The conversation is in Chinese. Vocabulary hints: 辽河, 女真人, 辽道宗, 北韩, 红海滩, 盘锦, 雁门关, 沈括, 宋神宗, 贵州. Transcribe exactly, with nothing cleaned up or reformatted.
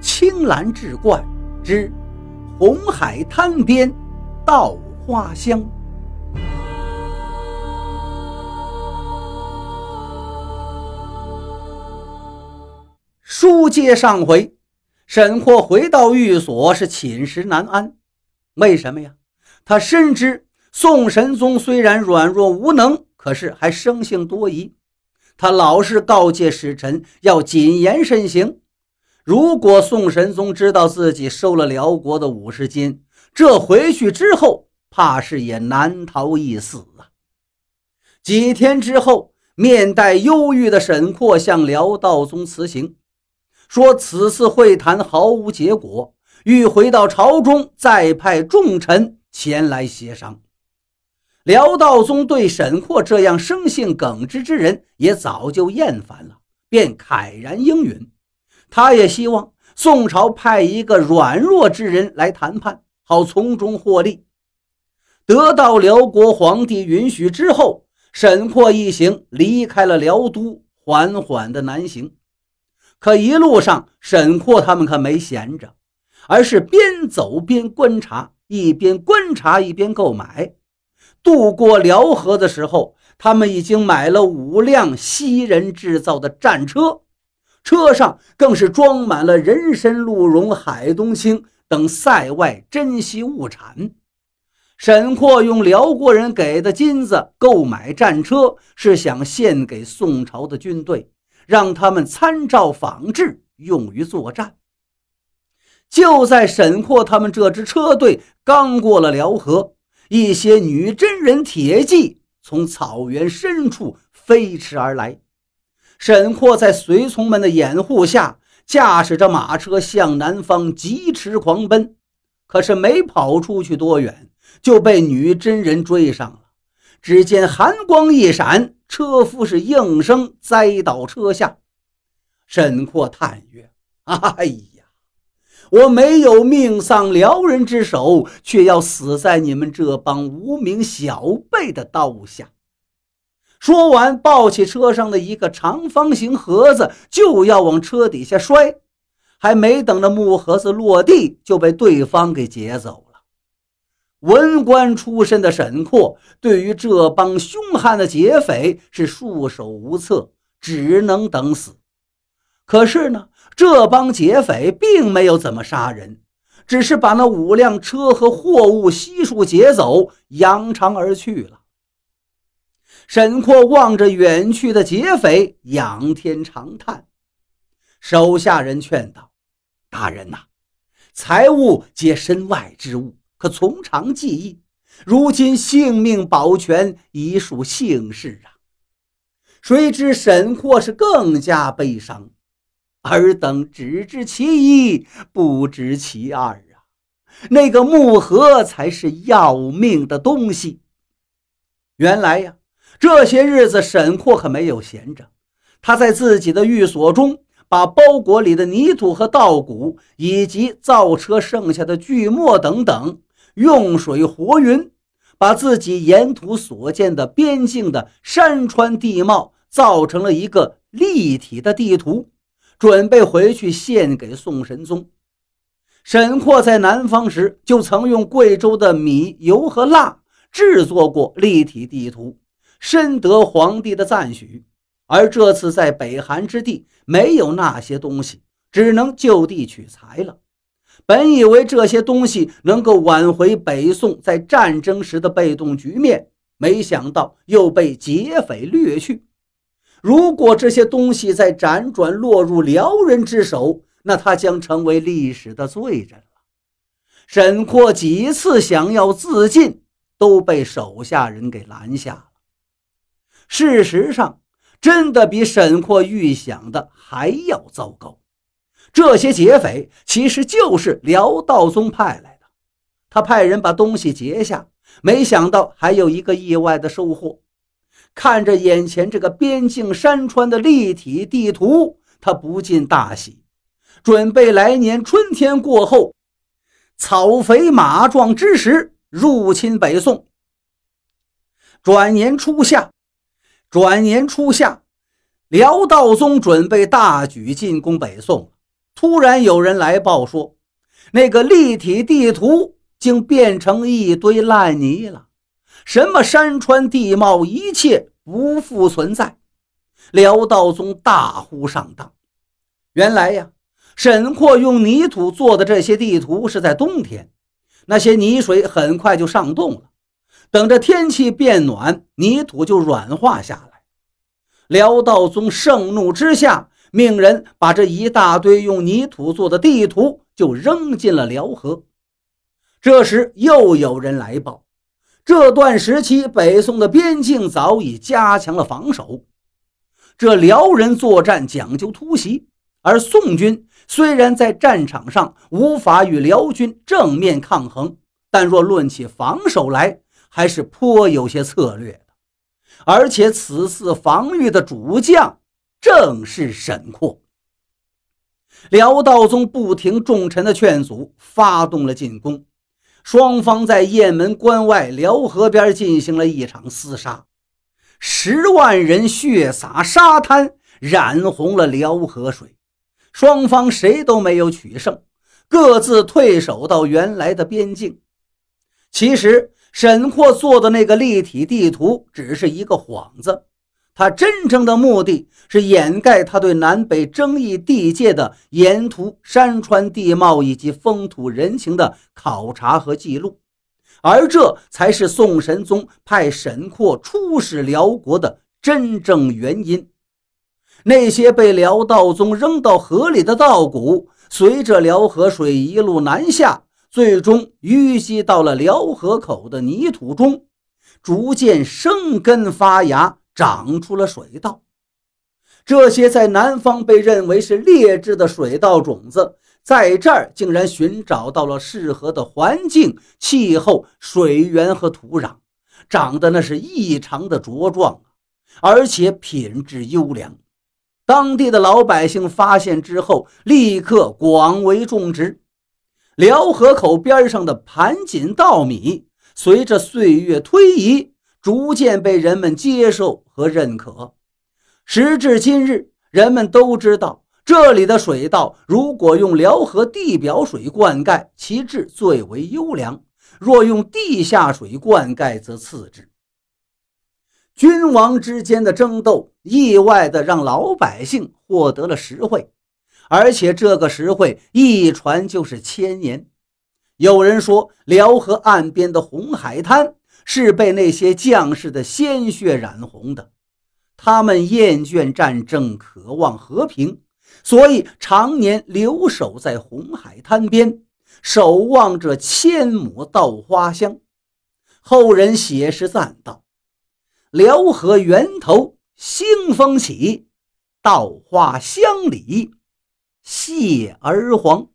青蓝志怪之红海滩边稻花香。书接上回，沈括回到寓所是寝食难安。为什么呀？他深知宋神宗虽然软弱无能，可是还生性多疑。他老是告诫使臣要谨言慎行。如果宋神宗知道自己收了辽国的五十金，这回去之后怕是也难逃一死啊。几天之后，面带忧郁的沈括向辽道宗辞行，说此次会谈毫无结果，欲回到朝中再派重臣前来协商。辽道宗对沈括这样生性耿直之人也早就厌烦了，便慨然应允。他也希望宋朝派一个软弱之人来谈判，好从中获利。得到辽国皇帝允许之后，沈括一行离开了辽都，缓缓的南行。可一路上沈括他们可没闲着，而是边走边观察，一边观察一边购买。渡过辽河的时候，他们已经买了五辆西人制造的战车，车上更是装满了人参、鹿茸、海东青等塞外珍稀物产。沈括用辽国人给的金子购买战车，是想献给宋朝的军队，让他们参照仿制，用于作战。就在沈括他们这支车队刚过了辽河，一些女真人铁骑从草原深处飞驰而来。沈括在随从们的掩护下，驾驶着马车向南方疾驰狂奔，可是没跑出去多远，就被女真人追上了。只见寒光一闪，车夫是应声栽倒车下。沈括叹曰：“哎呀，我没有命丧辽人之手，却要死在你们这帮无名小辈的刀下。”说完，抱起车上的一个长方形盒子，就要往车底下摔，还没等着木盒子落地，就被对方给劫走了。文官出身的沈括对于这帮凶悍的劫匪是束手无策，只能等死。可是呢，这帮劫匪并没有怎么杀人，只是把那五辆车和货物悉数劫走，扬长而去了。沈括望着远去的劫匪，仰天长叹。手下人劝道：“大人呐，财物皆身外之物，可从长计议。如今性命保全，已属幸事啊。”谁知沈括是更加悲伤。尔等只知其一，不知其二啊！那个木盒才是要命的东西。原来呀，这些日子沈括可没有闲着，他在自己的寓所中把包裹里的泥土和稻谷，以及造车剩下的锯末等等，用水和匀，把自己沿途所见的边境的山川地貌造成了一个立体的地图，准备回去献给宋神宗。沈括在南方时就曾用贵州的米、油和蜡制作过立体地图，深得皇帝的赞许。而这次在北韩之地没有那些东西，只能就地取材了。本以为这些东西能够挽回北宋在战争时的被动局面，没想到又被劫匪掠去。如果这些东西再辗转落入辽人之手，那他将成为历史的罪人了。沈括几次想要自尽，都被手下人给拦下了。事实上，真的比沈括预想的还要糟糕。这些劫匪其实就是辽道宗派来的，他派人把东西劫下，没想到还有一个意外的收获。看着眼前这个边境山川的立体地图，他不禁大喜，准备来年春天过后，草肥马壮之时入侵北宋。转年初夏，转年初夏，辽道宗准备大举进攻北宋，突然有人来报说，那个立体地图竟变成一堆烂泥了，什么山川地貌一切不复存在。辽道宗大呼上当。原来呀，沈括用泥土做的这些地图是在冬天，那些泥水很快就上冻了，等着天气变暖，泥土就软化下来。辽道宗盛怒之下，命人把这一大堆用泥土做的地图就扔进了辽河。这时又有人来报，这段时期北宋的边境早已加强了防守。这辽人作战讲究突袭，而宋军虽然在战场上无法与辽军正面抗衡，但若论起防守来，还是颇有些策略的。而且此次防御的主将正是沈括。辽道宗不听重臣的劝阻，发动了进攻。双方在雁门关外辽河边进行了一场厮杀，十万人血洒沙滩，染红了辽河水。双方谁都没有取胜，各自退守到原来的边境。其实沈括做的那个立体地图只是一个幌子，他真正的目的是掩盖他对南北争议地界的沿途山川地貌以及风土人情的考察和记录，而这才是宋神宗派沈括出使辽国的真正原因。那些被辽道宗扔到河里的稻谷，随着辽河水一路南下，最终淤积到了辽河口的泥土中，逐渐生根发芽，长出了水稻。这些在南方被认为是劣质的水稻种子，在这儿竟然寻找到了适合的环境、气候、水源和土壤，长得那是异常的茁壮，而且品质优良。当地的老百姓发现之后，立刻广为种植。辽河口边上的盘锦稻米，随着岁月推移，逐渐被人们接受和认可。时至今日，人们都知道，这里的水稻如果用辽河地表水灌溉，其质最为优良；若用地下水灌溉，则次之。君王之间的争斗意外地让老百姓获得了实惠，而且这个实惠一传就是千年。有人说，辽河岸边的红海滩是被那些将士的鲜血染红的，他们厌倦战争，渴望和平，所以常年留守在红海滩边，守望着千亩稻花香。后人写诗赞道，辽河源头兴风起，稻花香里谢儿黄。